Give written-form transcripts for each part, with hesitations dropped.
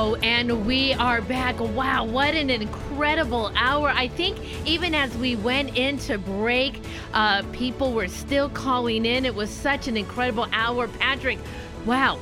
Hello, and we are back. Wow, what an incredible hour. I think even as we went into break, people were still calling in. It was such an incredible hour. Patrick, wow.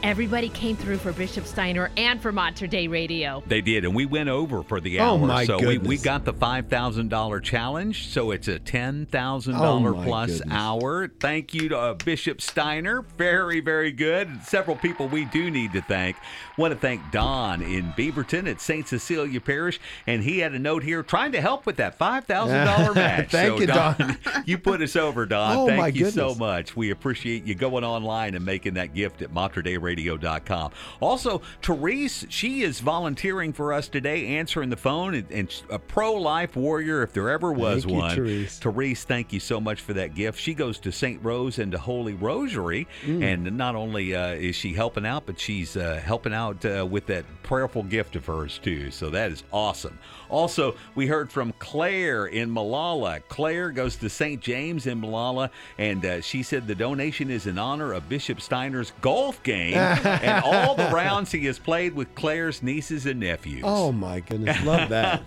Everybody came through for Bishop Steiner and for Mater Dei Radio. They did, and we went over for the hour. Oh, my goodness. So we got the $5,000 challenge, so it's a $10,000 plus hour. Thank you to Bishop Steiner. Very, very good. Several people we do need to thank. Want to thank Don in Beaverton at St. Cecilia Parish, and he had a note here trying to help with that $5,000 match. Thank you, Don. You put us over, Don. Oh, thank you so much. We appreciate you going online and making that gift at Mater Dei Radio. Radio.com. Also, Therese, she is volunteering for us today, answering the phone, and a pro-life warrior if there ever was one. Therese, thank you so much for that gift. She goes to St. Rose and to Holy Rosary, and not only is she helping out, but she's helping out with that prayerful gift of hers, too. So that is awesome. Also, we heard from Claire in Malala. Claire goes to St. James in Malala, and she said the donation is in honor of Bishop Steiner's golf game. And all the rounds he has played with Claire's nieces and nephews. Oh, my goodness. Love that.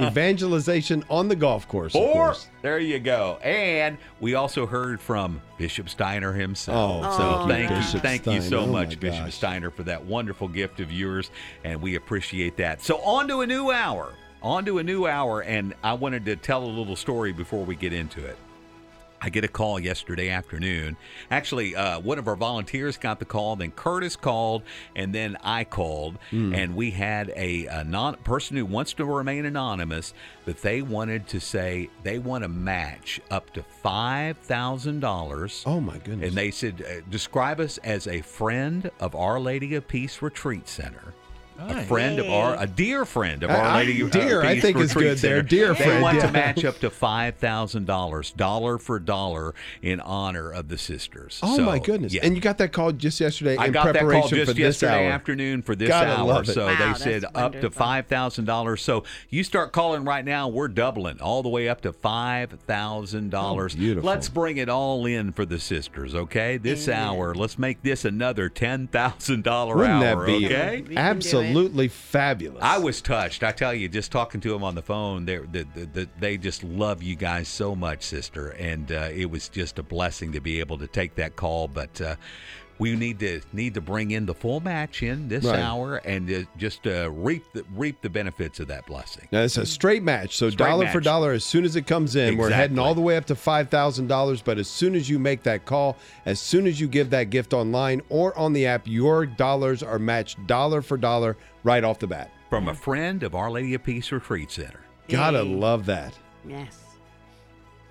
Evangelization on the golf course, of course. There you go. And we also heard from Bishop Steiner himself. Oh, so thank you so much, Bishop Steiner, for that wonderful gift of yours, and we appreciate that. So on to a new hour. And I wanted to tell a little story before we get into it. I get a call yesterday afternoon. Actually, one of our volunteers got the call, then Curtis called, and then I called. And we had a person who wants to remain anonymous, but they wanted to say they want to match up to $5,000. Oh, my goodness. And they said, describe us as a friend of Our Lady of Peace Retreat Center. Nice. A dear friend of Our Lady of Peace Retreat Center. They want to match up to $5,000, dollar for dollar, in honor of the sisters. Oh, so, my goodness. Yeah. And you got that call just yesterday in preparation for this hour. So wow, they said up to $5,000. So you start calling right now. We're doubling all the way up to $5,000. Oh, beautiful. Let's bring it all in for the sisters, okay? This hour, let's make this another $10,000 hour, okay? Absolutely. Absolutely fabulous. I was touched. I tell you, just talking to them on the phone, they just love you guys so much, sister. And it was just a blessing to be able to take that call. But we need to bring in the full match in this hour and just reap the benefits of that blessing. Now, it's a straight match. So dollar for dollar, as soon as it comes in, we're heading all the way up to $5,000. But as soon as you make that call, as soon as you give that gift online or on the app, your dollars are matched dollar for dollar right off the bat. From a friend of Our Lady of Peace Retreat Center. Gotta love that. Yes.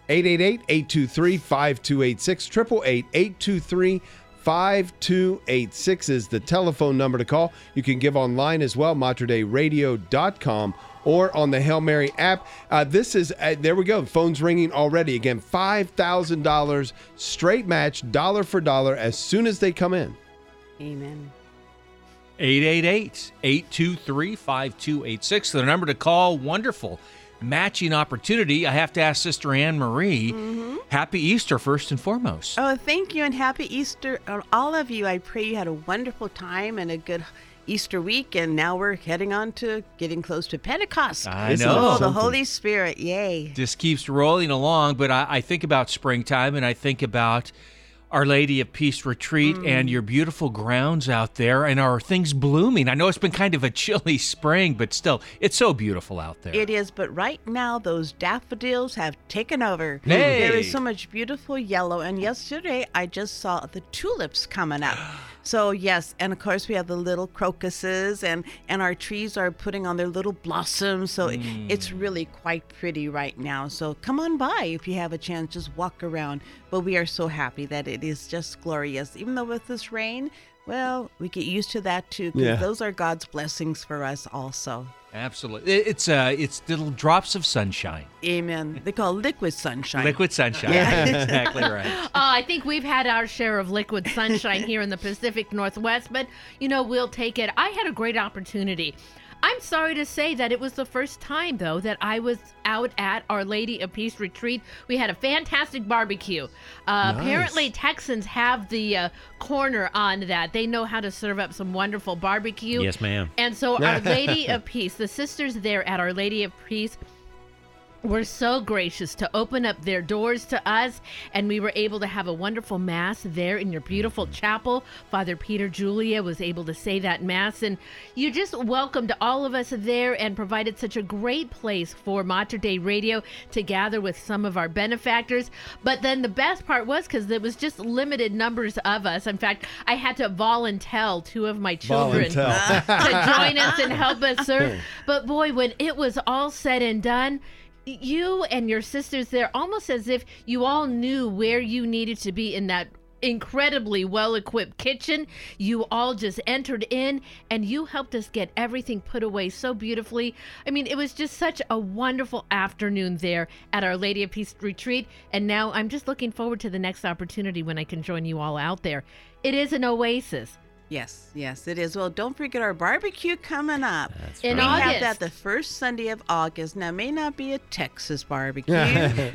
888-823-5286, 888-823-5286. 5286 is the telephone number to call. You can give online as well, materdeiradio.com or on the Hail Mary app. This is, there we go, the phone's ringing already. Again, $5,000 straight match, dollar for dollar, as soon as they come in. Amen. 888-823-5286, the number to call. Wonderful matching opportunity. I have to ask Sister Anne Marie, Happy Easter first and foremost. Oh, thank you, and Happy Easter all of you. I pray you had a wonderful time and a good Easter week, and now we're heading on to getting close to Pentecost. I know. Oh, the Holy Spirit, yay. Just keeps rolling along, but I think about springtime, and I think about Our Lady of Peace Retreat and your beautiful grounds out there, and are things blooming? I know it's been kind of a chilly spring, but still, it's so beautiful out there. It is, but right now those daffodils have taken over. Hey. There is so much beautiful yellow, and yesterday I just saw the tulips coming up. So yes, and of course we have the little crocuses, and our trees are putting on their little blossoms. So it's really quite pretty right now. So come on by if you have a chance, just walk around. But we are so happy that it is just glorious. Even though with this rain, well, we get used to that too, because those are God's blessings for us also. Absolutely. It's little drops of sunshine. Amen. They call it liquid sunshine. Liquid sunshine. Yeah. Exactly right. I think we've had our share of liquid sunshine here in the Pacific Northwest, but, you know, we'll take it. I had a great opportunity. I'm sorry to say that it was the first time, though, that I was out at Our Lady of Peace Retreat. We had a fantastic barbecue. Nice. Apparently, Texans have the corner on that. They know how to serve up some wonderful barbecue. Yes, ma'am. And so Our Lady of Peace, the sisters there at Our Lady of Peace, were so gracious to open up their doors to us, and we were able to have a wonderful mass there in your beautiful chapel. Father Peter Julia was able to say that mass, and you just welcomed all of us there and provided such a great place for Mater Dei Radio to gather with some of our benefactors. But then the best part was, because there was just limited numbers of us. In fact, I had to volunteer 2 of my children to join us and help us serve. But boy, when it was all said and done, you and your sisters there, almost as if you all knew where you needed to be in that incredibly well-equipped kitchen. You all just entered in, and you helped us get everything put away so beautifully. I mean, it was just such a wonderful afternoon there at Our Lady of Peace Retreat, and now I'm just looking forward to the next opportunity when I can join you all out there. It is an oasis. Yes, yes, it is. Well, don't forget our barbecue coming up. That's right. In August. We have that the first Sunday of August. Now, it may not be a Texas barbecue,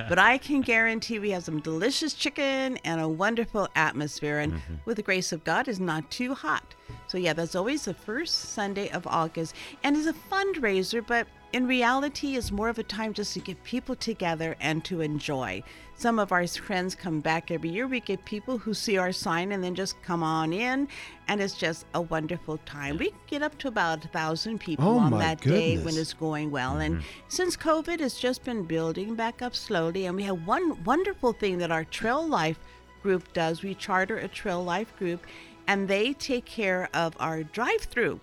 but I can guarantee we have some delicious chicken and a wonderful atmosphere. And with the grace of God, it's not too hot. So, yeah, that's always the first Sunday of August. And it's a fundraiser, but in reality, it's more of a time just to get people together and to enjoy. Some of our friends come back every year. We get people who see our sign and then just come on in, and it's just a wonderful time. We get up to about 1,000 people on that day when it's going well. And since COVID, it's just been building back up slowly. And we have one wonderful thing that our Trail Life group does. We charter a Trail Life group, and they take care of our drive-through.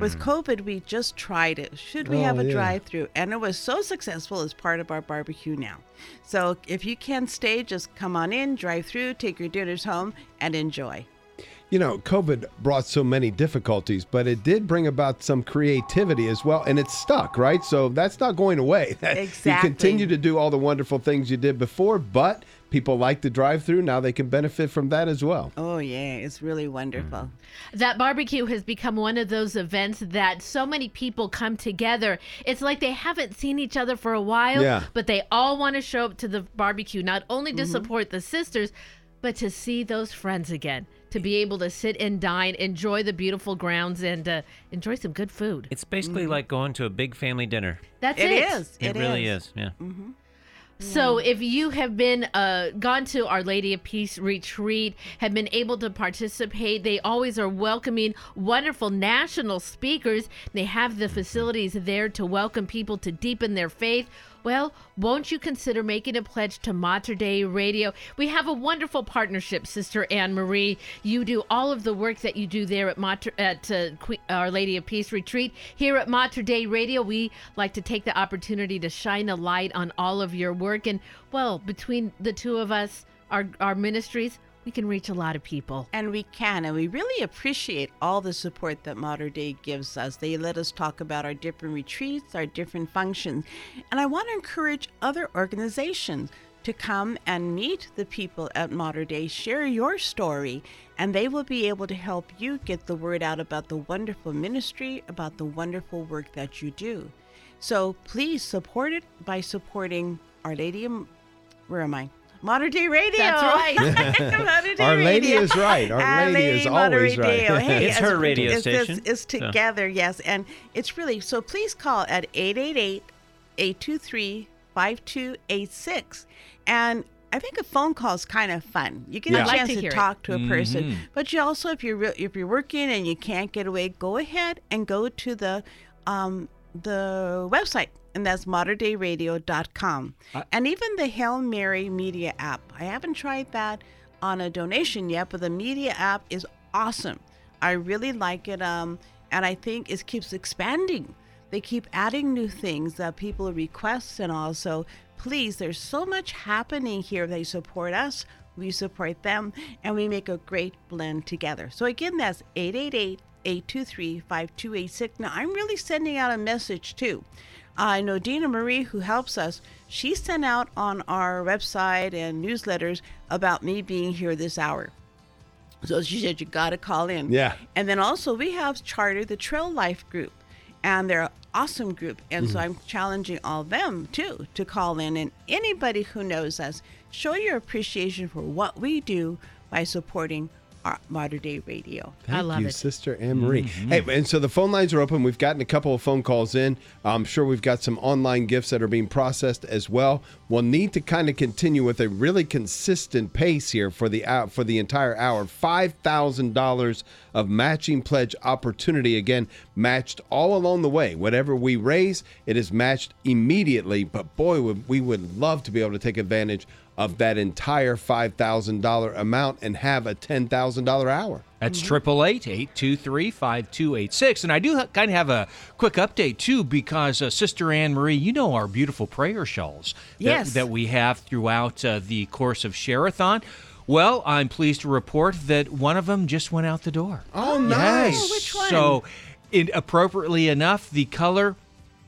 With COVID, we just tried it. Should we have a drive-through? And it was so successful as part of our barbecue now. So if you can stay, just come on in, drive through, take your dinners home, and enjoy. You know, COVID brought so many difficulties, but it did bring about some creativity as well, and it's stuck, right? So that's not going away. Exactly. You continue to do all the wonderful things you did before, but people like the drive-thru. Now they can benefit from that as well. Oh, yeah. It's really wonderful. That barbecue has become one of those events that so many people come together. It's like they haven't seen each other for a while, but they all want to show up to the barbecue, not only to support the sisters, but to see those friends again, to be able to sit and dine, enjoy the beautiful grounds, and enjoy some good food. It's basically like going to a big family dinner. That's it. It really is. Yeah. Mm-hmm. So if you have been gone to Our Lady of Peace Retreat, have been able to participate, they always are welcoming wonderful national speakers. They have the facilities there to welcome people to deepen their faith. Well, won't you consider making a pledge to Mater Dei Radio? We have a wonderful partnership, Sister Anne Marie. You do all of the work that you do there at Our Lady of Peace Retreat. Here at Mater Dei Radio, we like to take the opportunity to shine a light on all of your work. And, well, between the two of us, our ministries, we can reach a lot of people. And we can, and we really appreciate all the support that Mater Dei gives us. They let us talk about our different retreats, our different functions. And I want to encourage other organizations to come and meet the people at Mater Dei, share your story, and they will be able to help you get the word out about the wonderful ministry, about the wonderful work that you do. So please support it by supporting Our Lady, Mater Dei Radio. That's right. Our Lady is right. Our Lady is always right. Hey, it's her radio station. It's together, yes. And it's really, so please call at 888-823-5286. And I think a phone call is kind of fun. You get a chance to talk to a person. But you also, if you're working and you can't get away, go ahead and go to the website. And that's materdayradio.com. And even the Hail Mary Media app. I haven't tried that on a donation yet, but the media app is awesome. I really like it, and I think it keeps expanding. They keep adding new things that people request, and also, please, there's so much happening here. They support us, we support them, and we make a great blend together. So again, that's 888-823-5286. Now, I'm really sending out a message, too. I know Dina Marie, who helps us, she sent out on our website and newsletters about me being here this hour. So she said, you got to call in. Yeah. And then also we have chartered the Trail Life group. and they're an awesome group. And so I'm challenging all of them too to call in, and anybody who knows us, show your appreciation for what we do by supporting our Mater Dei Radio. Thank I love you, it. Sister Anne Marie. Mm-hmm. Hey, and so the phone lines are open. We've gotten a couple of phone calls in. I'm sure we've got some online gifts that are being processed as well. We'll need to kind of continue with a really consistent pace here for the entire hour. $5,000 of matching pledge opportunity. Again, matched all along the way. Whatever we raise, it is matched immediately. But boy, we would love to be able to take advantage of that entire $5,000 amount and have a $10,000 hour. That's 888-823-5286. And I do kind of have a quick update, too, because Sister Anne Marie, you know our beautiful prayer shawls that we have throughout the course of Share-a-thon. Well, I'm pleased to report that one of them just went out the door. Oh, nice. Yes. Oh, which one? So, appropriately enough, the color...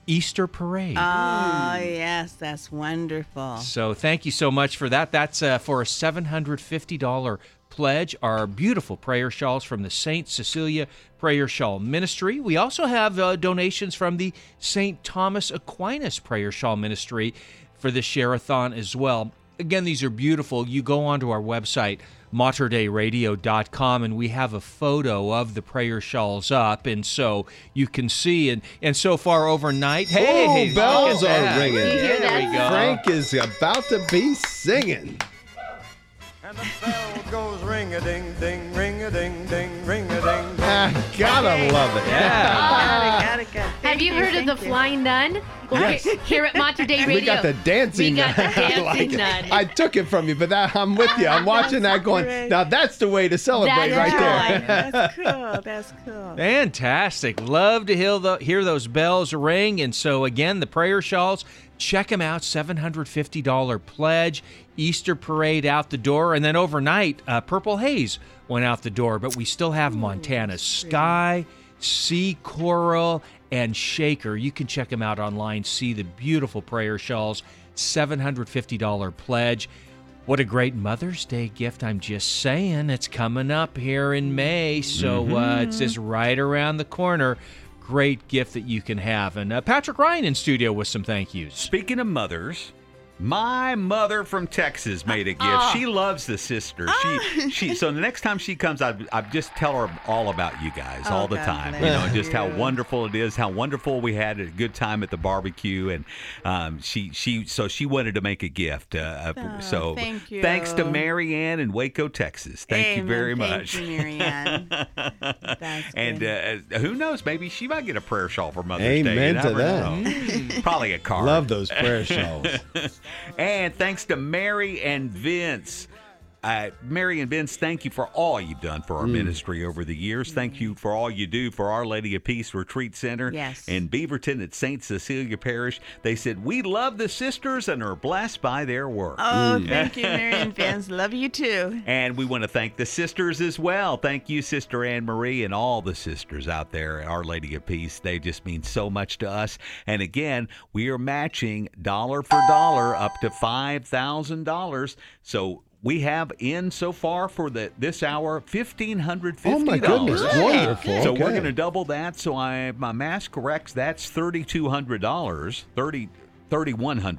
Easter Parade. Oh, yes, that's wonderful. So thank you so much for that. That's for a $750 pledge, our beautiful prayer shawls from the St. Cecilia Prayer Shawl Ministry. We also have donations from the St. Thomas Aquinas Prayer Shawl Ministry for the Share-a-thon as well. Again, these are beautiful. You go onto our website, MaterDeiRadio.com, and we have a photo of the prayer shawls up, and so you can see, and so far overnight, bells are ringing. There we go. Frank is about to be singing. And the bell goes ring-a-ding-ding, ring-a-ding-ding, ring-a-ding-ding. I gotta love it. Yeah. Have you heard of the Flying Nun? Yes. Here at Mater Dei Radio. We got the dancing nun. I took it from you, but I'm with you. I'm watching that going, now that's the way to celebrate right there. That's cool. Fantastic. Love to hear those bells ring. And so, again, the prayer shawls, check them out. $750 pledge, Easter Parade out the door, and then overnight, Purple Haze went out the door. But we still have Montana Sky, Sea Coral, and Shaker. You can check them out online, see the beautiful prayer shawls, $750 pledge. What a great Mother's Day gift, I'm just saying. It's coming up here in May, so it's just right around the corner. Great gift that you can have. And Patrick Ryan in studio with some thank yous. Speaking of mothers, my mother from Texas made a gift. She loves the sister. So the next time she comes, I just tell her all about you guys all the time. You know, just how wonderful it is, how wonderful we had a good time at the barbecue, and she wanted to make a gift. So thank you. Thanks to Marianne in Waco, Texas. Thank you very much. Thank you, Marianne. That's and who knows? Maybe she might get a prayer shawl for Mother's Day. Amen to that. Probably a card. Love those prayer shawls. And thanks to Mary and Vince. Mary and Vince, thank you for all you've done for our ministry over the years. Thank you for all you do for Our Lady of Peace Retreat Center in Beaverton at St. Cecilia Parish. They said, we love the sisters and are blessed by their work. Oh, thank you, Mary and Vince. Love you too. And we want to thank the sisters as well. Thank you, Sister Anne Marie, and all the sisters out there at Our Lady of Peace. They just mean so much to us. And again, we are matching dollar for dollar up to $5,000. So we have in so far for this hour $1,550. Oh my goodness, wonderful! So we're going to double that. So my math corrects. That's $3,200. $3,100.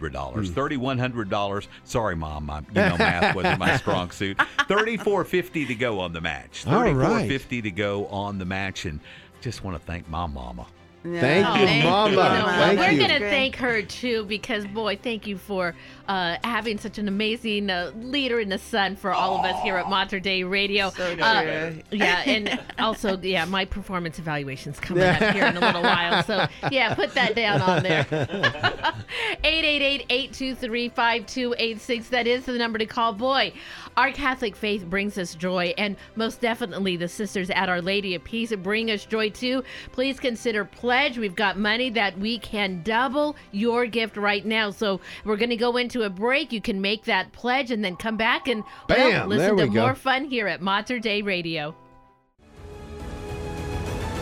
$3,100. Sorry, Mom. Math wasn't my strong suit. $3,450 to go on the match. $3,450 to go on the match, and just want to thank my mama. Thank you, Mama. We're going to thank her, too, because, boy, thank you for having such an amazing leader in the sun for all of us here at Mater Dei Radio. So and also, my performance evaluation's coming up here in a little while. So, put that down on there. 888-823-5286. That is the number to call. Boy, our Catholic faith brings us joy, and most definitely the sisters at Our Lady of Peace bring us joy, too. Please consider pledge. We've got money that we can double your gift right now. So we're going to go into a break. You can make that pledge and then come back and listen to more fun here at Mater Dei Radio.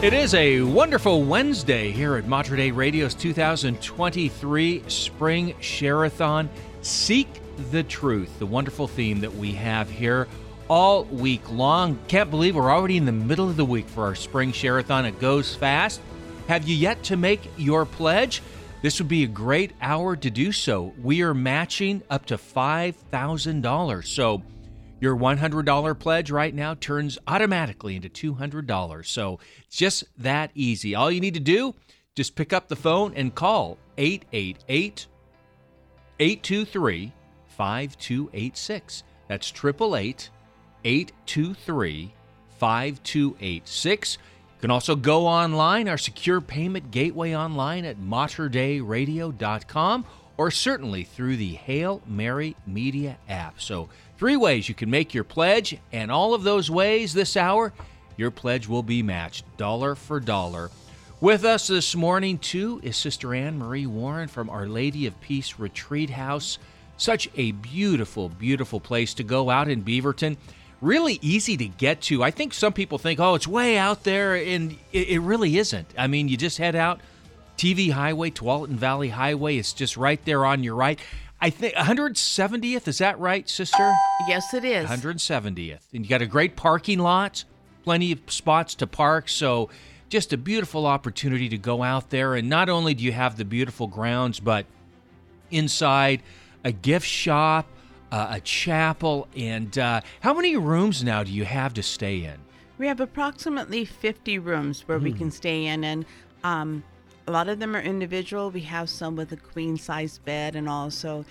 It is a wonderful Wednesday here at Mater Dei Radio's 2023 Spring Share-a-thon. Seek the Truth, the wonderful theme that we have here all week long. Can't believe we're already in the middle of the week for our Spring Share-a-thon. It goes fast. Have you yet to make your pledge? This would be a great hour to do so. We are matching up to $5,000. So your $100 pledge right now turns automatically into $200. So it's just that easy. All you need to do, just pick up the phone and call 888-823-5286. That's 888-823-5286. You can also go online, our secure payment gateway online at MaterDeiRadio.com, or certainly through the Hail Mary Media app. So 3 ways you can make your pledge, and all of those ways this hour, your pledge will be matched dollar for dollar. With us this morning, too, is Sister Anne Marie Warren from Our Lady of Peace Retreat House. Such a beautiful, beautiful place to go out in Beaverton. Really easy to get to. I think some people think, oh, it's way out there, and it really isn't. I mean, you just head out, TV Highway, Tualatin Valley Highway. It's just right there on your right. I think 170th, is that right, Sister? Yes, it is. 170th. And you got a great parking lot, plenty of spots to park, so just a beautiful opportunity to go out there. And not only do you have the beautiful grounds, but inside a gift shop, a chapel, and how many rooms now do you have to stay in? We have approximately 50 rooms where we can stay in, and a lot of them are individual. We have some with a queen-size bed, and also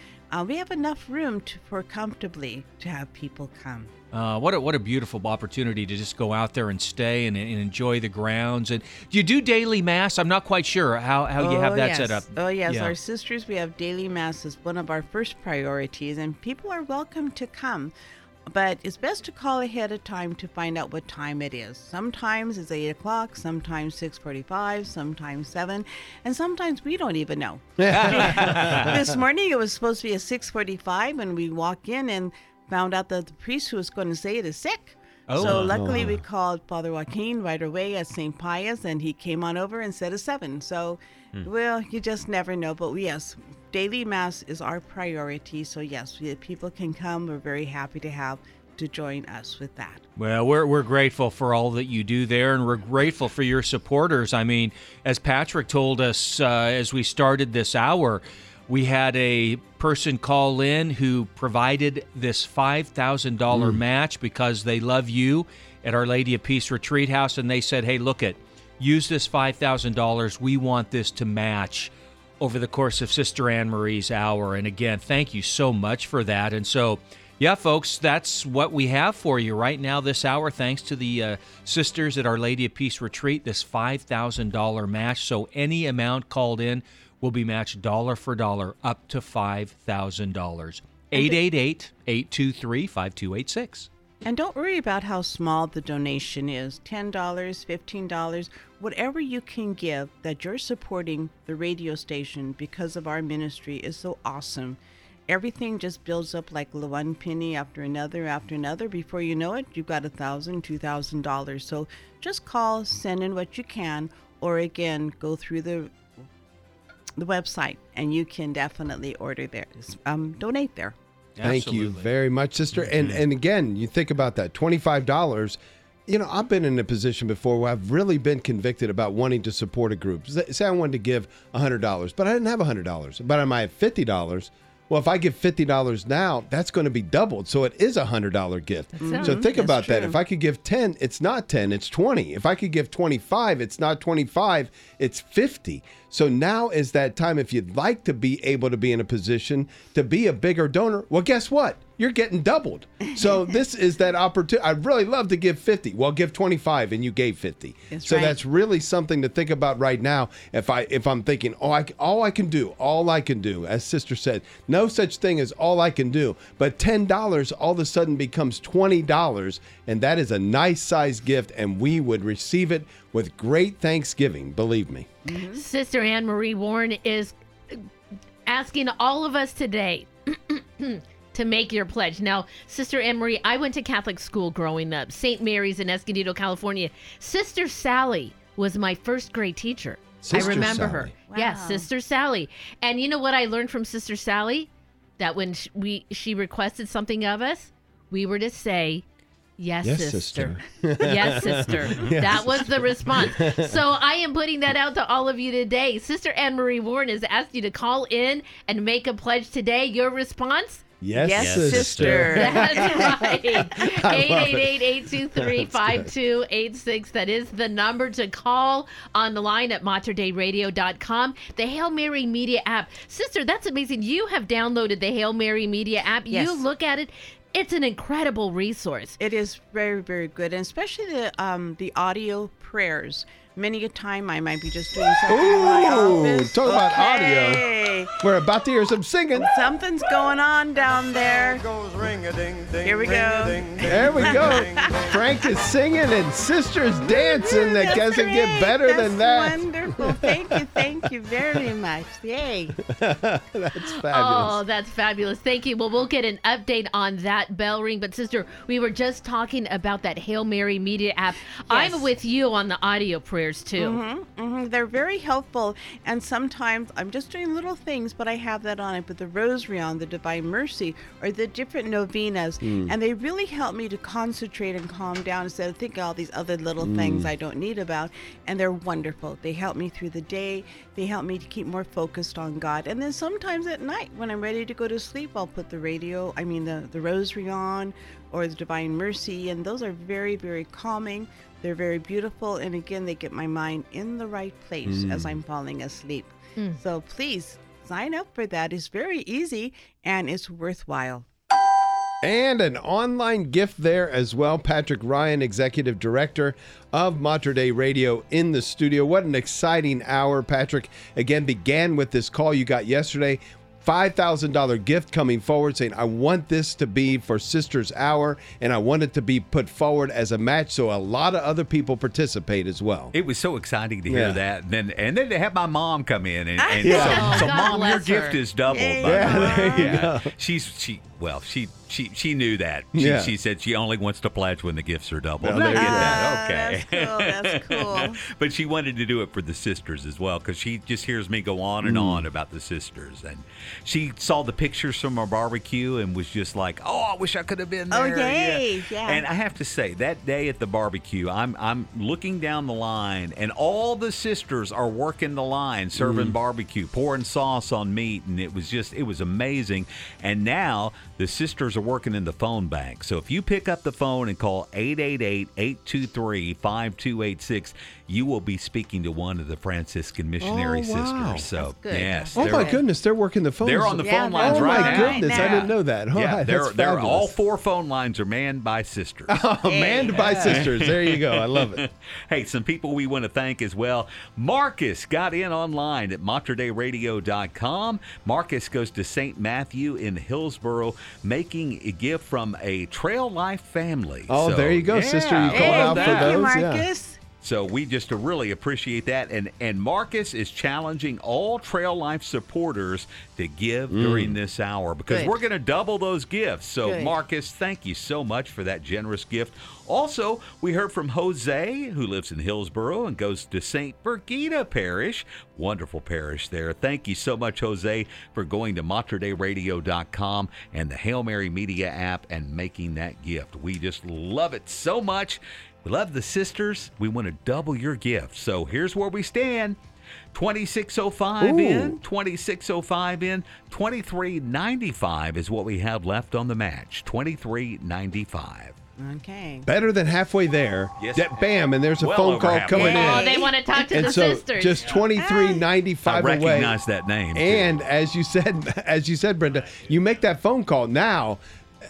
we have enough room for comfortably to have people come. What a beautiful opportunity to just go out there and stay and enjoy the grounds. And do you do daily mass? I'm not quite sure how you have that set up. Oh, yes. Yeah. Our sisters, we have daily mass as one of our first priorities, and people are welcome to come. But it's best to call ahead of time to find out what time it is. Sometimes it's 8 o'clock, sometimes 6:45, sometimes 7, and sometimes we don't even know. This morning it was supposed to be at 6:45 when we walk in and found out that the priest who was going to say it is sick. Oh. So luckily we called Father Joaquin right away at St. Pius, and he came on over and said a 7. So, well, you just never know. But yes, daily mass is our priority. So yes, people can come. We're very happy to have to join us with that. Well, we're grateful for all that you do there, and we're grateful for your supporters. I mean, as Patrick told us as we started this hour, we had a person call in who provided this $5,000 match because they love you at Our Lady of Peace Retreat House, and they said, hey, look it, use this $5,000. We want this to match over the course of Sister Anne Marie's hour. And again, thank you so much for that. And so, yeah, folks, that's what we have for you right now this hour, thanks to the sisters at Our Lady of Peace Retreat, this $5,000 match. So any amount called in will be matched dollar for dollar up to $5,000. 888-823-5286. And don't worry about how small the donation is. $10, $15, whatever you can give that you're supporting the radio station because of our ministry is so awesome. Everything just builds up like one penny after another. Before you know it, you've got $1,000, $2,000. So just call, send in what you can, or again, go through the website, and you can definitely order there, donate there. Absolutely. Thank you very much, Sister. And again, you think about that, $25. You know, I've been in a position before where I've really been convicted about wanting to support a group. Say I wanted to give $100, but I didn't have $100, but I might have $50. Well, if I give $50 now, that's going to be doubled. So it is $100 gift. So think about that. If I could give 10, it's not 10, it's 20. If I could give 25, it's not 25, it's 50. So now is that time. If you'd like to be able to be in a position to be a bigger donor, well, guess what? You're getting doubled. So this is that opportunity. I'd really love to give 50. Well, give 25, and you gave 50. That's really something to think about right now. If I'm thinking, all I can do, as Sister said, no such thing as all I can do. But $10 all of a sudden becomes $20, and that is a nice size gift, and we would receive it with great thanksgiving, believe me. Sister Anne Marie Warren is asking all of us today to make your pledge. Now, Sister Anne Marie, I went to Catholic school growing up, St. Mary's in Escondido, California. Sister Sally was my first grade teacher. I remember her. Wow. Yeah, Sister Sally. And you know what I learned from Sister Sally? That when she requested something of us, we were to say, Yes, sister. Yes, sister. Yes. That was the response. So I am putting that out to all of you today. Sister Anne Marie Warren has asked you to call in and make a pledge today. Your response? Yes, sister. That's right. 888-823-5286. That is the number to call on the line at materdayradio.com. The Hail Mary Media app. Sister, that's amazing. You have downloaded the Hail Mary Media app. Yes. You look at it. It's an incredible resource. It is very, very good, and especially the audio prayers. Many a time I might be just doing something in my office. Talk about audio. We're about to hear some singing. Something's going on down there. Here we go. There we go. Frank is singing and sister's dancing. That doesn't get better than that. Wonderful. Thank you. Thank you very much. Yay. That's fabulous. Oh, that's fabulous. Thank you. Well, we'll get an update on that bell ring. But sister, we were just talking about that Hail Mary Media app. Yes. I'm with you on the audio prayers too. Mm-hmm, mm-hmm. They're very helpful. And sometimes I'm just doing little things, but I have that on. I put the rosary on, the Divine Mercy, or the different novenas. And they really help me to concentrate and calm down instead of thinking all these other little things I don't need about. And they're wonderful. They help me through the day. They help me to keep more focused on God. And then sometimes at night when I'm ready to go to sleep, I'll put the rosary on, or the Divine Mercy. And those are very, very calming. They're very beautiful, and again, they get my mind in the right place as I'm falling asleep. So please sign up for that. It's very easy, and it's worthwhile. And an online gift there as well. Patrick Ryan, Executive Director of Mater Dei Radio, in the studio. What an exciting hour, Patrick. Again, began with this call you got yesterday. $5,000 gift coming forward saying, I want this to be for Sister's Hour, and I want it to be put forward as a match so a lot of other people participate as well. It was so exciting to hear that. And then they have my mom come in. So Mom, your gift is doubled. By the way. She knew that. She said she only wants to pledge when the gifts are doubled. Well, I get that. Okay. That's cool. But she wanted to do it for the sisters as well, because she just hears me go on and on about the sisters. And she saw the pictures from our barbecue and was just like, I wish I could have been there. Oh, yay. Yeah. And I have to say, that day at the barbecue, I'm looking down the line, and all the sisters are working the line, serving barbecue, pouring sauce on meat, and it was amazing. And now the sisters are working in the phone bank. So if you pick up the phone and call 888-823-5286, you will be speaking to one of the Franciscan Missionary Sisters. So yes. Oh my goodness, they're working the phone. They're on the phone lines right now. Oh my goodness, I didn't know that. Yeah, they're all four phone lines are manned by sisters. Manned by sisters. There you go. I love it. Hey, some people we want to thank as well. Marcus got in online at materdayradio.com. Marcus goes to St. Matthew in Hillsboro, making a gift from a Trail Life family. Oh, so, there you go, sister. You called out for those. Thank you, Marcus. Yeah. So we just really appreciate that. And Marcus is challenging all Trail Life supporters to give during this hour, because we're going to double those gifts. So, Marcus, thank you so much for that generous gift. Also, we heard from Jose, who lives in Hillsboro and goes to St. Birgitta Parish. Wonderful parish there. Thank you so much, Jose, for going to materdayradio.com and the Hail Mary Media app and making that gift. We just love it so much. We love the sisters. We want to double your gift. So here's where we stand. 2605 in, 2605 in, 2395 is what we have left on the match. 2395. Okay. Better than halfway there. Yes. Bam, and there's a phone call coming in. Oh, they want to talk to the sisters. Just $23.95 away. I recognize that name. And as you said, Brenda, you make that phone call now.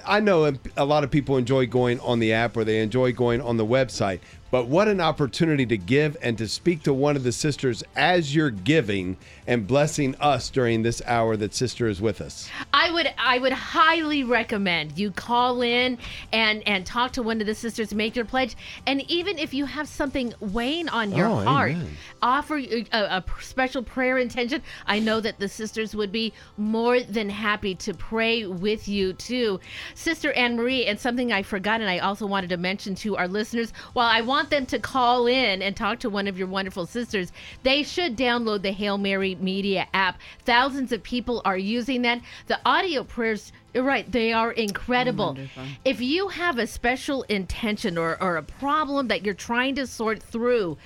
I know a lot of people enjoy going on the app or they enjoy going on the website, but what an opportunity to give and to speak to one of the sisters as you're giving and blessing us during this hour that sister is with us. I would highly recommend you call in and talk to one of the sisters, make your pledge, and even if you have something weighing on your heart, amen. Offer a special prayer intention. I know that the sisters would be more than happy to pray with you too. Sister Anne Marie, and something I forgot and I also wanted to mention to our listeners, while I want them to call in and talk to one of your wonderful sisters, they should download the Hail Mary Media app. Thousands of people are using that. The audio prayers, right, they are incredible. Wonderful. If you have a special intention or a problem that you're trying to sort through,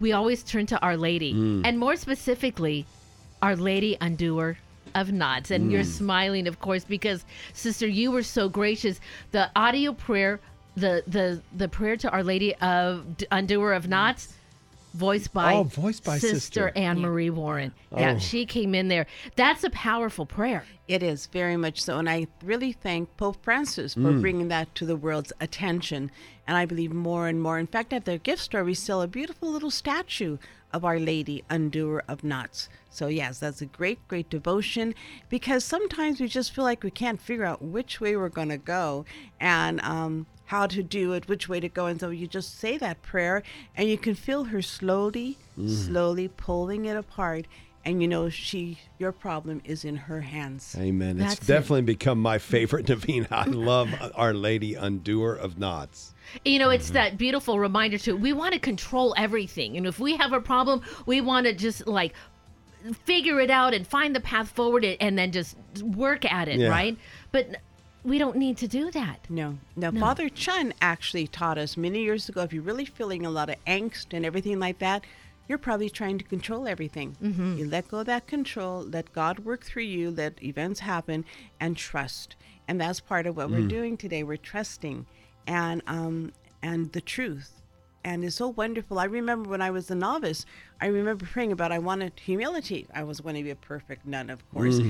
we always turn to Our Lady. And more specifically, Our Lady Undoer of Knots. And you're smiling, of course, because, Sister, you were so gracious. The audio prayer, the prayer to Our Lady of Undoer of Knots, voiced by Sister Anne Marie Warren. Yeah, she came in there. That's a powerful prayer. It is, very much so. And I really thank Pope Francis for bringing that to the world's attention. And I believe more and more. In fact, at their gift store, we sell a beautiful little statue of Our Lady, Undoer of Knots. So yes, that's a great, great devotion, because sometimes we just feel like we can't figure out which way we're going to go and how to do it, which way to go. And so you just say that prayer and you can feel her slowly pulling it apart. And you know, your problem is in her hands. Amen. It's definitely become my favorite, Naveen. I love Our Lady Undoer of Knots. You know, it's that beautiful reminder too. We want to control everything. And if we have a problem, we want to just like figure it out and find the path forward and then just work at it, right? But we don't need to do that. No. Father Chun actually taught us many years ago, if you're really feeling a lot of angst and everything like that, you're probably trying to control everything. You let go of that control, let God work through you, let events happen, and trust. And that's part of what we're doing today. We're trusting and the truth. And it's so wonderful. I remember when I was a novice, I remember praying about I wanted humility. I was going to be a perfect nun, of course.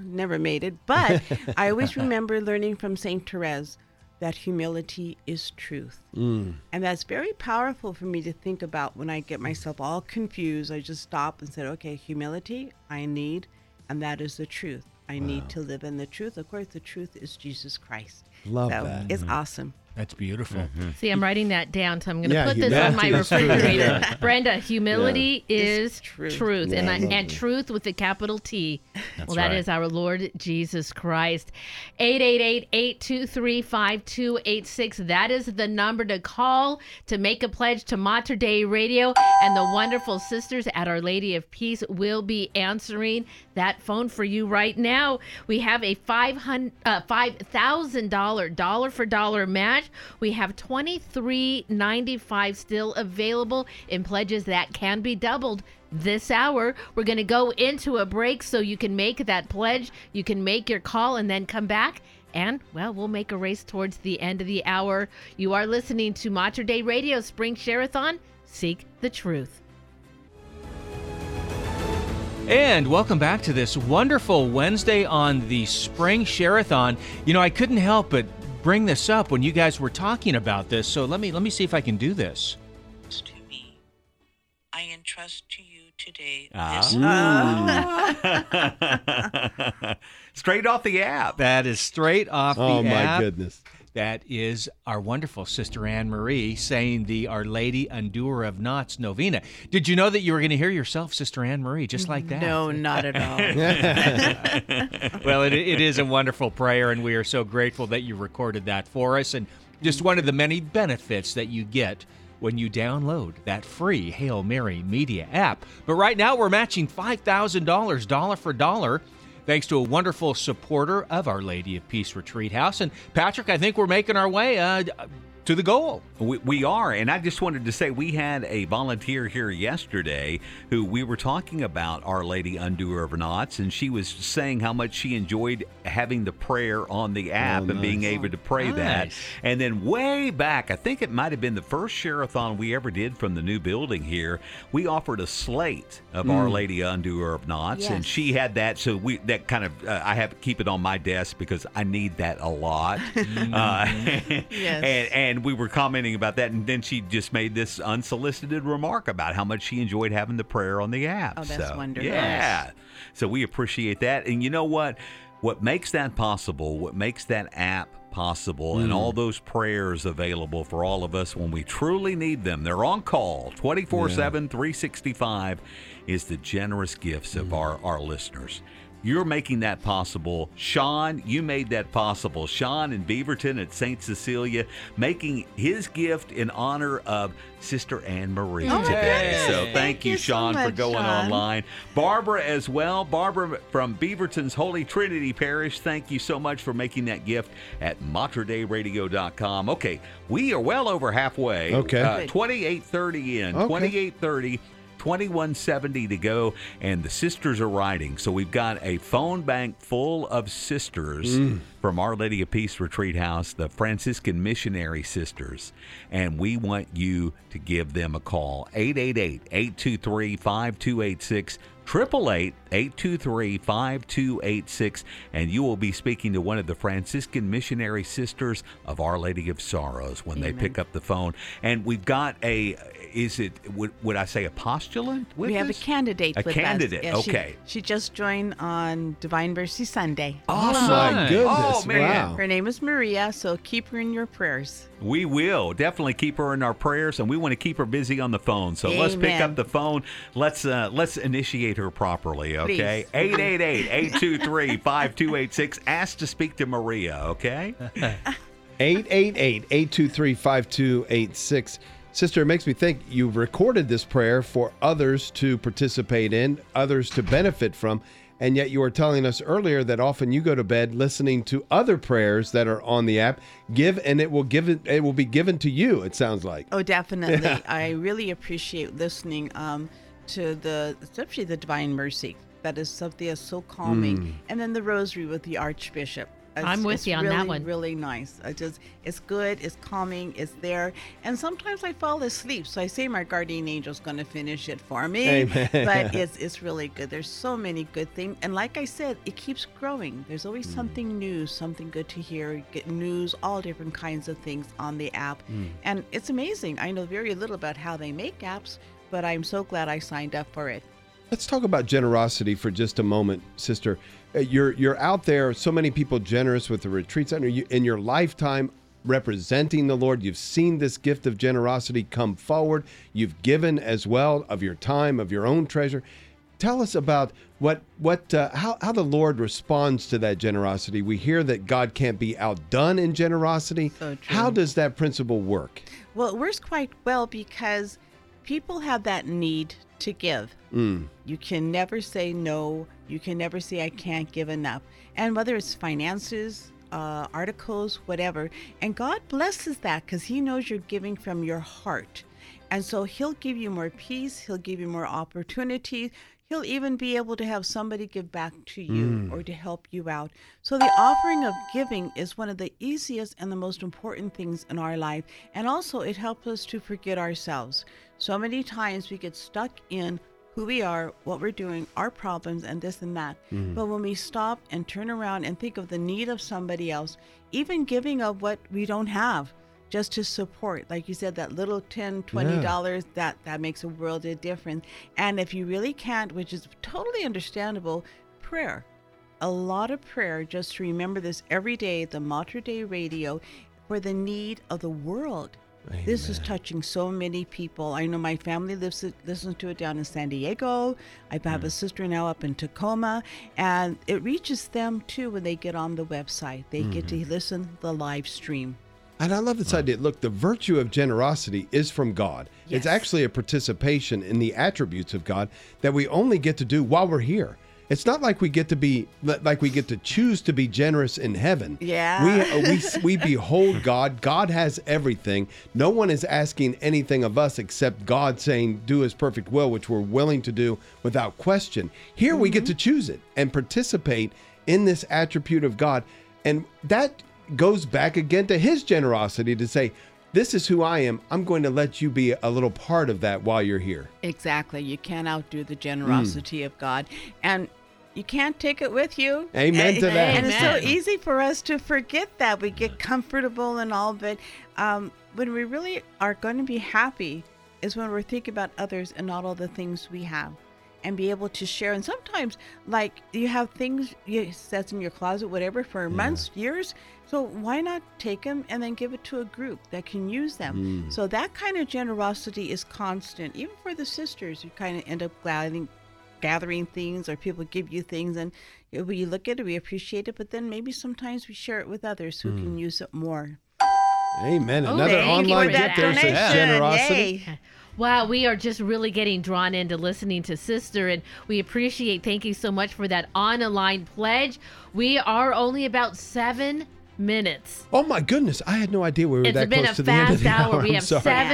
Never made it. But I always remember learning from St. Therese that humility is truth. And that's very powerful for me to think about when I get myself all confused. I just stop and said, okay, humility I need, and that is the truth. I need to live in the truth. Of course, the truth is Jesus Christ. Love that. It's awesome. That's beautiful. See, I'm writing that down, so I'm going to put this on my refrigerator. Brenda, humility is truth. Yeah, and truth with a capital T. That's that is our Lord Jesus Christ. 888-823-5286. That is the number to call to make a pledge to Mater Dei Radio. And the wonderful sisters at Our Lady of Peace will be answering that phone for you right now. We have a $5,000 dollar-for-dollar match. We have $23.95 still available in pledges that can be doubled this hour. We're going to go into a break so you can make that pledge. You can make your call and then come back. And, well, we'll make a race towards the end of the hour. You are listening to Mater Dei Radio Spring Share-a-thon. Seek the truth. And welcome back to this wonderful Wednesday on the Spring Share-a-thon. You know, I couldn't help but bring this up when you guys were talking about this, so let me see if I can do this. To me, I entrust to you today. Straight off the app. That is straight off the app. Oh my goodness. That is our wonderful Sister Anne Marie saying the Our Lady Undoer of Knots novena. Did you know that you were going to hear yourself, Sister Anne Marie, just like that? No, not at all. Well, it is a wonderful prayer, and we are so grateful that you recorded that for us. And just one of the many benefits that you get when you download that free Hail Mary Media app. But right now, we're matching $5,000 dollar for dollar, thanks to a wonderful supporter of Our Lady of Peace Retreat House. And Patrick, I think we're making our way to the goal. We are. And I just wanted to say we had a volunteer here yesterday who we were talking about Our Lady Undoer of Knots. And she was saying how much she enjoyed having the prayer on the app and being able to pray that. And then way back, I think it might have been the first share-a-thon we ever did from the new building here, we offered a slate of Our Lady Undoer of Knots. Yes. And she had that. So we that kind of, I have to keep it on my desk because I need that a lot. And we were commenting about that, and then she just made this unsolicited remark about how much she enjoyed having the prayer on the app. Oh, that's wonderful. Yeah. So we appreciate that. And you know what? What makes that possible, what makes that app possible, and all those prayers available for all of us when we truly need them, they're on call 24/7, 365, is the generous gifts of our listeners. You're making that possible. Sean, you made that possible. Sean in Beaverton at St. Cecilia, making his gift in honor of Sister Anne Marie today. So thank you, Sean, for going online. Barbara as well. Barbara from Beaverton's Holy Trinity Parish, thank you so much for making that gift at MaterDeiRadio.com. Okay, we are well over halfway. Okay. 2830 in. Okay. 2830. 2170 to go, and the sisters are writing. So we've got a phone bank full of sisters from Our Lady of Peace Retreat House, the Franciscan Missionary Sisters, and we want you to give them a call. 888-823-5286, 888-823-5286, and you will be speaking to one of the Franciscan Missionary Sisters of Our Lady of Sorrows when they pick up the phone. And we've got a... Is it, would I say a postulant? We have a candidate with us. A candidate, yes, okay. She just joined on Divine Mercy Sunday. Awesome. Oh, my goodness. Oh, man. Wow. Her name is Maria, so keep her in your prayers. We will. Definitely keep her in our prayers, and we want to keep her busy on the phone. So let's pick up the phone. Let's initiate her properly, okay? 888-823-5286. Ask to speak to Maria, okay? 888-823-5286. Sister, it makes me think you've recorded this prayer for others to participate in, others to benefit from, and yet you were telling us earlier that often you go to bed listening to other prayers that are on the app. It will be given to you, it sounds like. Oh, definitely. I really appreciate listening to especially the Divine Mercy. That is something that's so calming. And then the Rosary with the Archbishop. I'm with you on that one. It's really nice. It's good, it's calming, it's there. And sometimes I fall asleep, so I say my guardian angel's going to finish it for me. Amen. But it's really good. There's so many good things. And like I said, it keeps growing. There's always something new, something good to hear. You get news, all different kinds of things on the app. And it's amazing. I know very little about how they make apps, but I'm so glad I signed up for it. Let's talk about generosity for just a moment, Sister. You're out there, so many people generous with the retreats. I know you, in your lifetime representing the Lord, you've seen this gift of generosity come forward. You've given as well of your time, of your own treasure. Tell us about how the Lord responds to that generosity. We hear that God can't be outdone in generosity. So true. How does that principle work? Well, it works quite well because people have that need to give. You can never say no. You can never say I can't give enough. And whether it's finances, articles, whatever, and God blesses that because He knows you're giving from your heart. And so He'll give you more peace. He'll give you more opportunities. He'll even be able to have somebody give back to you or to help you out. So the offering of giving is one of the easiest and the most important things in our life. And also it helps us to forget ourselves. So many times we get stuck in who we are, what we're doing, our problems, and this and that. But when we stop and turn around and think of the need of somebody else, even giving of what we don't have, just to support, like you said, that little $10, $20, that makes a world of difference. And if you really can't, which is totally understandable, prayer. A lot of prayer, just to remember this every day, the Mater Dei Radio, for the need of the world. Amen. This is touching so many people. I know my family listens to it down in San Diego. I have a sister now up in Tacoma. And it reaches them, too, when they get on the website. They get to listen to the live stream. And I love this idea. Look, the virtue of generosity is from God. Yes. It's actually a participation in the attributes of God that we only get to do while we're here. It's not like we get to choose to be generous in heaven. Yeah. We behold God. God has everything. No one is asking anything of us except God saying, do His perfect will, which we're willing to do without question. Here we get to choose it and participate in this attribute of God. And that goes back again to His generosity to say, this is who I am. I'm going to let you be a little part of that while you're here. Exactly. You can't outdo the generosity of God. And you can't take it with you. Amen to that. And it's so easy for us to forget that. We get comfortable and all, but when we really are going to be happy is when we're thinking about others and not all the things we have. And be able to share. And sometimes, like, you have things that's in your closet, whatever, for months, years. So why not take them and then give it to a group that can use them? So that kind of generosity is constant. Even for the sisters, you kind of end up gathering things, or people give you things, and we look at it, we appreciate it, but then maybe sometimes we share it with others who can use it more. Amen. Another online gift there says generosity. Yay. Wow, we are just really getting drawn into listening to Sister, and we appreciate, thank you so much for that online pledge. We are only about 7 minutes. Oh my goodness, I had no idea we were that close to the end of the hour. It's been a fast hour. We have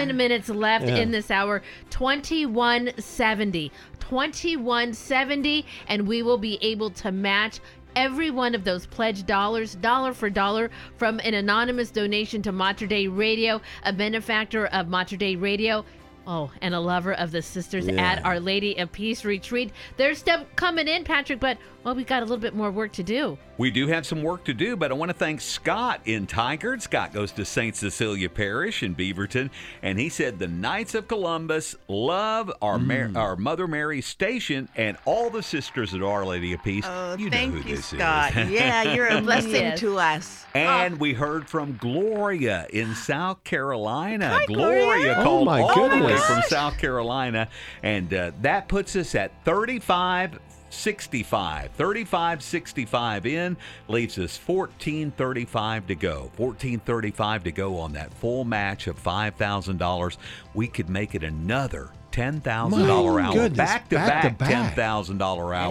7 minutes left in this hour. 2170, and we will be able to match every one of those pledged dollars, dollar for dollar, from an anonymous donation to Mater Dei Radio, a benefactor of Mater Dei Radio, and a lover of the sisters at Our Lady of Peace Retreat. There's stuff coming in, Patrick, but we got a little bit more work to do. We do have some work to do, but I want to thank Scott in Tigard. Scott goes to St. Cecilia Parish in Beaverton, and he said the Knights of Columbus love our Mother Mary station and all the sisters at Our Lady of Peace. Oh, you thank know who you, this Scott. Is. Yeah, you're a blessing to us. And we heard from Gloria in South Carolina. Hi, Gloria called all the way from South Carolina, and that puts us at 3565 in, leaves us 1435 to go. 1435 to go on that full match of $5,000. We could make it another $10,000 hour. Back to back $10,000 hours.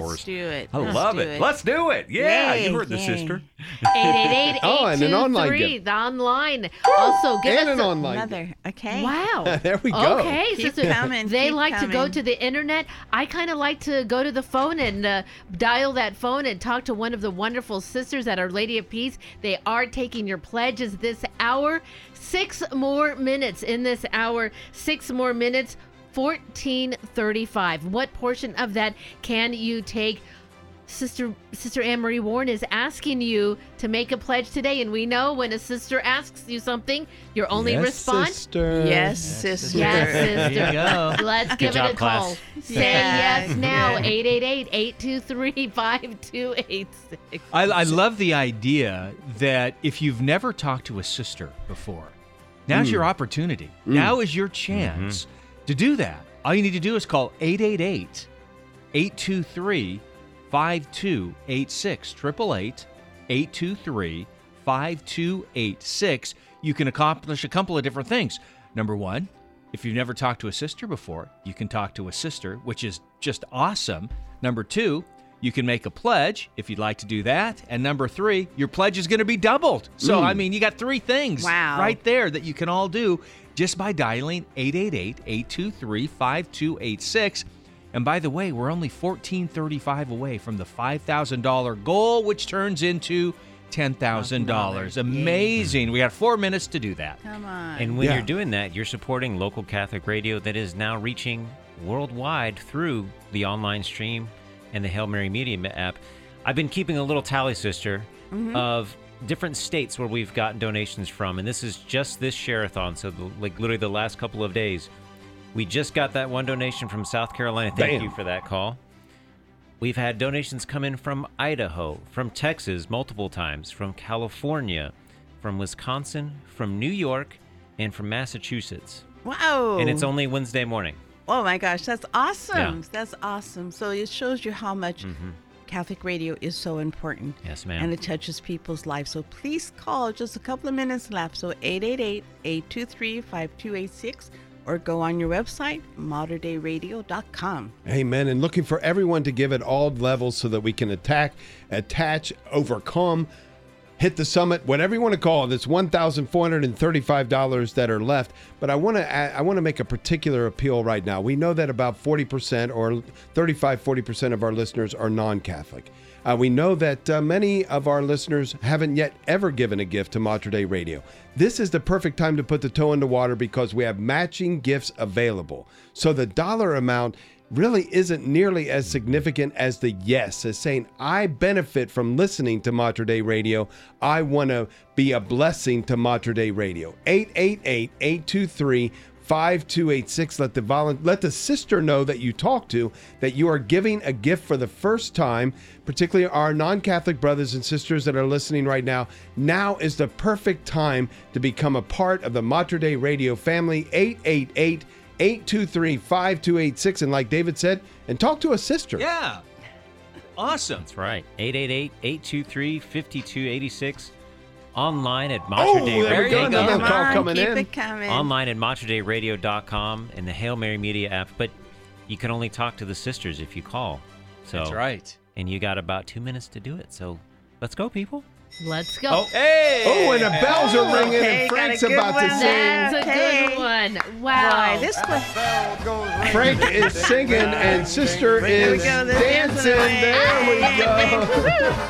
Let's do it. I love it. Let's do it. Yeah, yay, you heard the sister. 888 and an online gift. The online. Also, give us another. Okay. Wow. There we go. Okay, sister. They like to go to the internet. I kind of like to go to the phone and dial that phone and talk to one of the wonderful sisters at Our Lady of Peace. They are taking your pledges this hour. 6 more minutes in this hour. 6 more minutes. 1435. What portion of that can you take? Sister Anne Marie Warren is asking you to make a pledge today, and we know when a sister asks you something, your only response, sister. Yes, sister. There you go. Let's give it a call. Class. Say yes now. 888-823-5286. I love the idea that if you've never talked to a sister before, now's your opportunity. Now is your chance. To do that, all you need to do is call 888-823-5286, 888-823-5286. You can accomplish a couple of different things. Number one, if you've never talked to a sister before, you can talk to a sister, which is just awesome. Number two, you can make a pledge if you'd like to do that. And number three, your pledge is going to be doubled. So, you got three things right there that you can all do, just by dialing 888-823-5286. And by the way, we're only $14.35 away from the $5,000 goal, which turns into $10,000. Amazing. We got 4 minutes to do that. Come on. And when you're doing that, you're supporting local Catholic radio that is now reaching worldwide through the online stream and the Hail Mary Media app. I've been keeping a little tally, sister, of different states where we've gotten donations from, and this is just this share-a-thon, so literally the last couple of days. We just got that one donation from South Carolina. Thank you for that call. We've had donations come in from Idaho, from Texas multiple times, from California, from Wisconsin, from New York, and from Massachusetts. Wow. And it's only Wednesday morning. Oh my gosh, that's awesome. Yeah. That's awesome. So it shows you how much Catholic radio is so important. Yes, ma'am. And it touches people's lives. So please call, just a couple of minutes left. So 888-823-5286, or go on your website, materdayradio.com. Amen. And looking for everyone to give at all levels so that we can attach, overcome, hit the summit, whatever you want to call it. It's $1,435 that are left. But I want to make a particular appeal right now. We know that about 40% or 40% of our listeners are non-Catholic. We know that many of our listeners haven't yet ever given a gift to Mater Dei Radio. This is the perfect time to put the toe in the water because we have matching gifts available. So the dollar amount really isn't nearly as significant as the yes, as saying, I benefit from listening to Mater Dei Radio. I want to be a blessing to Mater Dei Radio. 888-823-5286. Let the sister know that you talked to, that you are giving a gift for the first time, particularly our non-Catholic brothers and sisters that are listening right now. Now is the perfect time to become a part of the Mater Dei Radio family. 888 823-5286. And like David said, and talk to a sister. Yeah. Awesome. That's right. 888-823-5286. Online at Mater Dei Radio. Online at MaterDeiRadio.com and the Hail Mary Media app. But you can only talk to the sisters if you call. So, that's right. And you got about 2 minutes to do it. So let's go, people. Let's go. Oh, hey. Oh, and the bells are ringing, okay, and Frank's about to sing. That's a good one. Wow. Right, this one. Frank is singing and sister is dancing. There we go.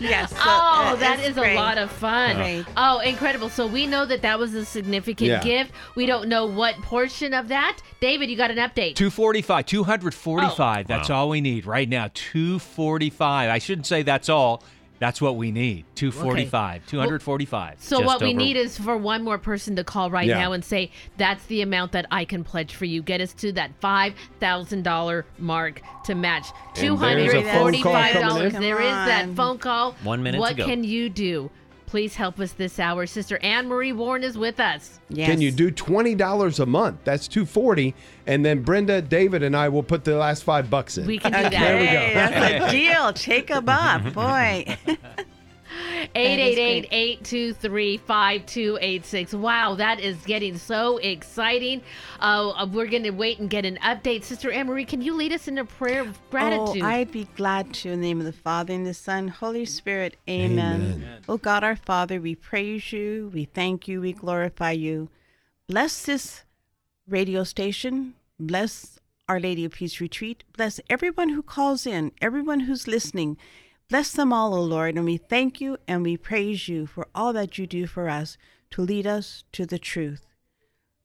Yes. Oh, that is great. A lot of fun. Great. Oh, incredible. So we know that that was a significant gift. We don't know what portion of that. David, you got an update. 245. Oh. That's all we need right now. 245. I shouldn't say that's all. That's what we need. 245. Okay. 245. Well, so what we need is for one more person to call right now and say, that's the amount that I can pledge for you. Get us to that $5,000 mark to match. $245. There is that phone call. 1 minute to go. What can you do? Please help us this hour. Sister Anne Marie Warren is with us. Yes. Can you do $20 a month? That's $240. And then Brenda, David, and I will put the last $5 in. We can do that. There we go. That's a deal. Take them up. Boy. 888-823-5286. Wow, that is getting so exciting. We're going to wait and get an update. Sister Anne Marie, can you lead us in a prayer of gratitude? Oh, I'd be glad to. In the name of the Father, and the Son, Holy Spirit, Amen. Oh God, our Father, we praise you, we thank you, we glorify you. Bless this radio station. Bless Our Lady of Peace Retreat. Bless everyone who calls in, everyone who's listening. Bless them all, O Lord, and we thank you and we praise you for all that you do for us to lead us to the truth.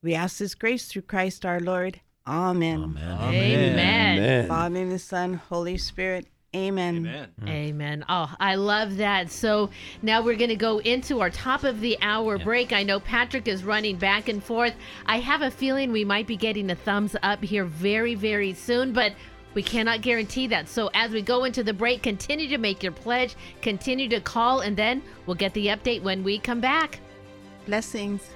We ask this grace through Christ our Lord. Amen. Amen. Father, and the Son, Holy Spirit. Amen. Oh, I love that. So now we're going to go into our top of the hour break. I know Patrick is running back and forth. I have a feeling we might be getting a thumbs up here very, very soon, but we cannot guarantee that. So as we go into the break, continue to make your pledge, continue to call, and then we'll get the update when we come back. Blessings.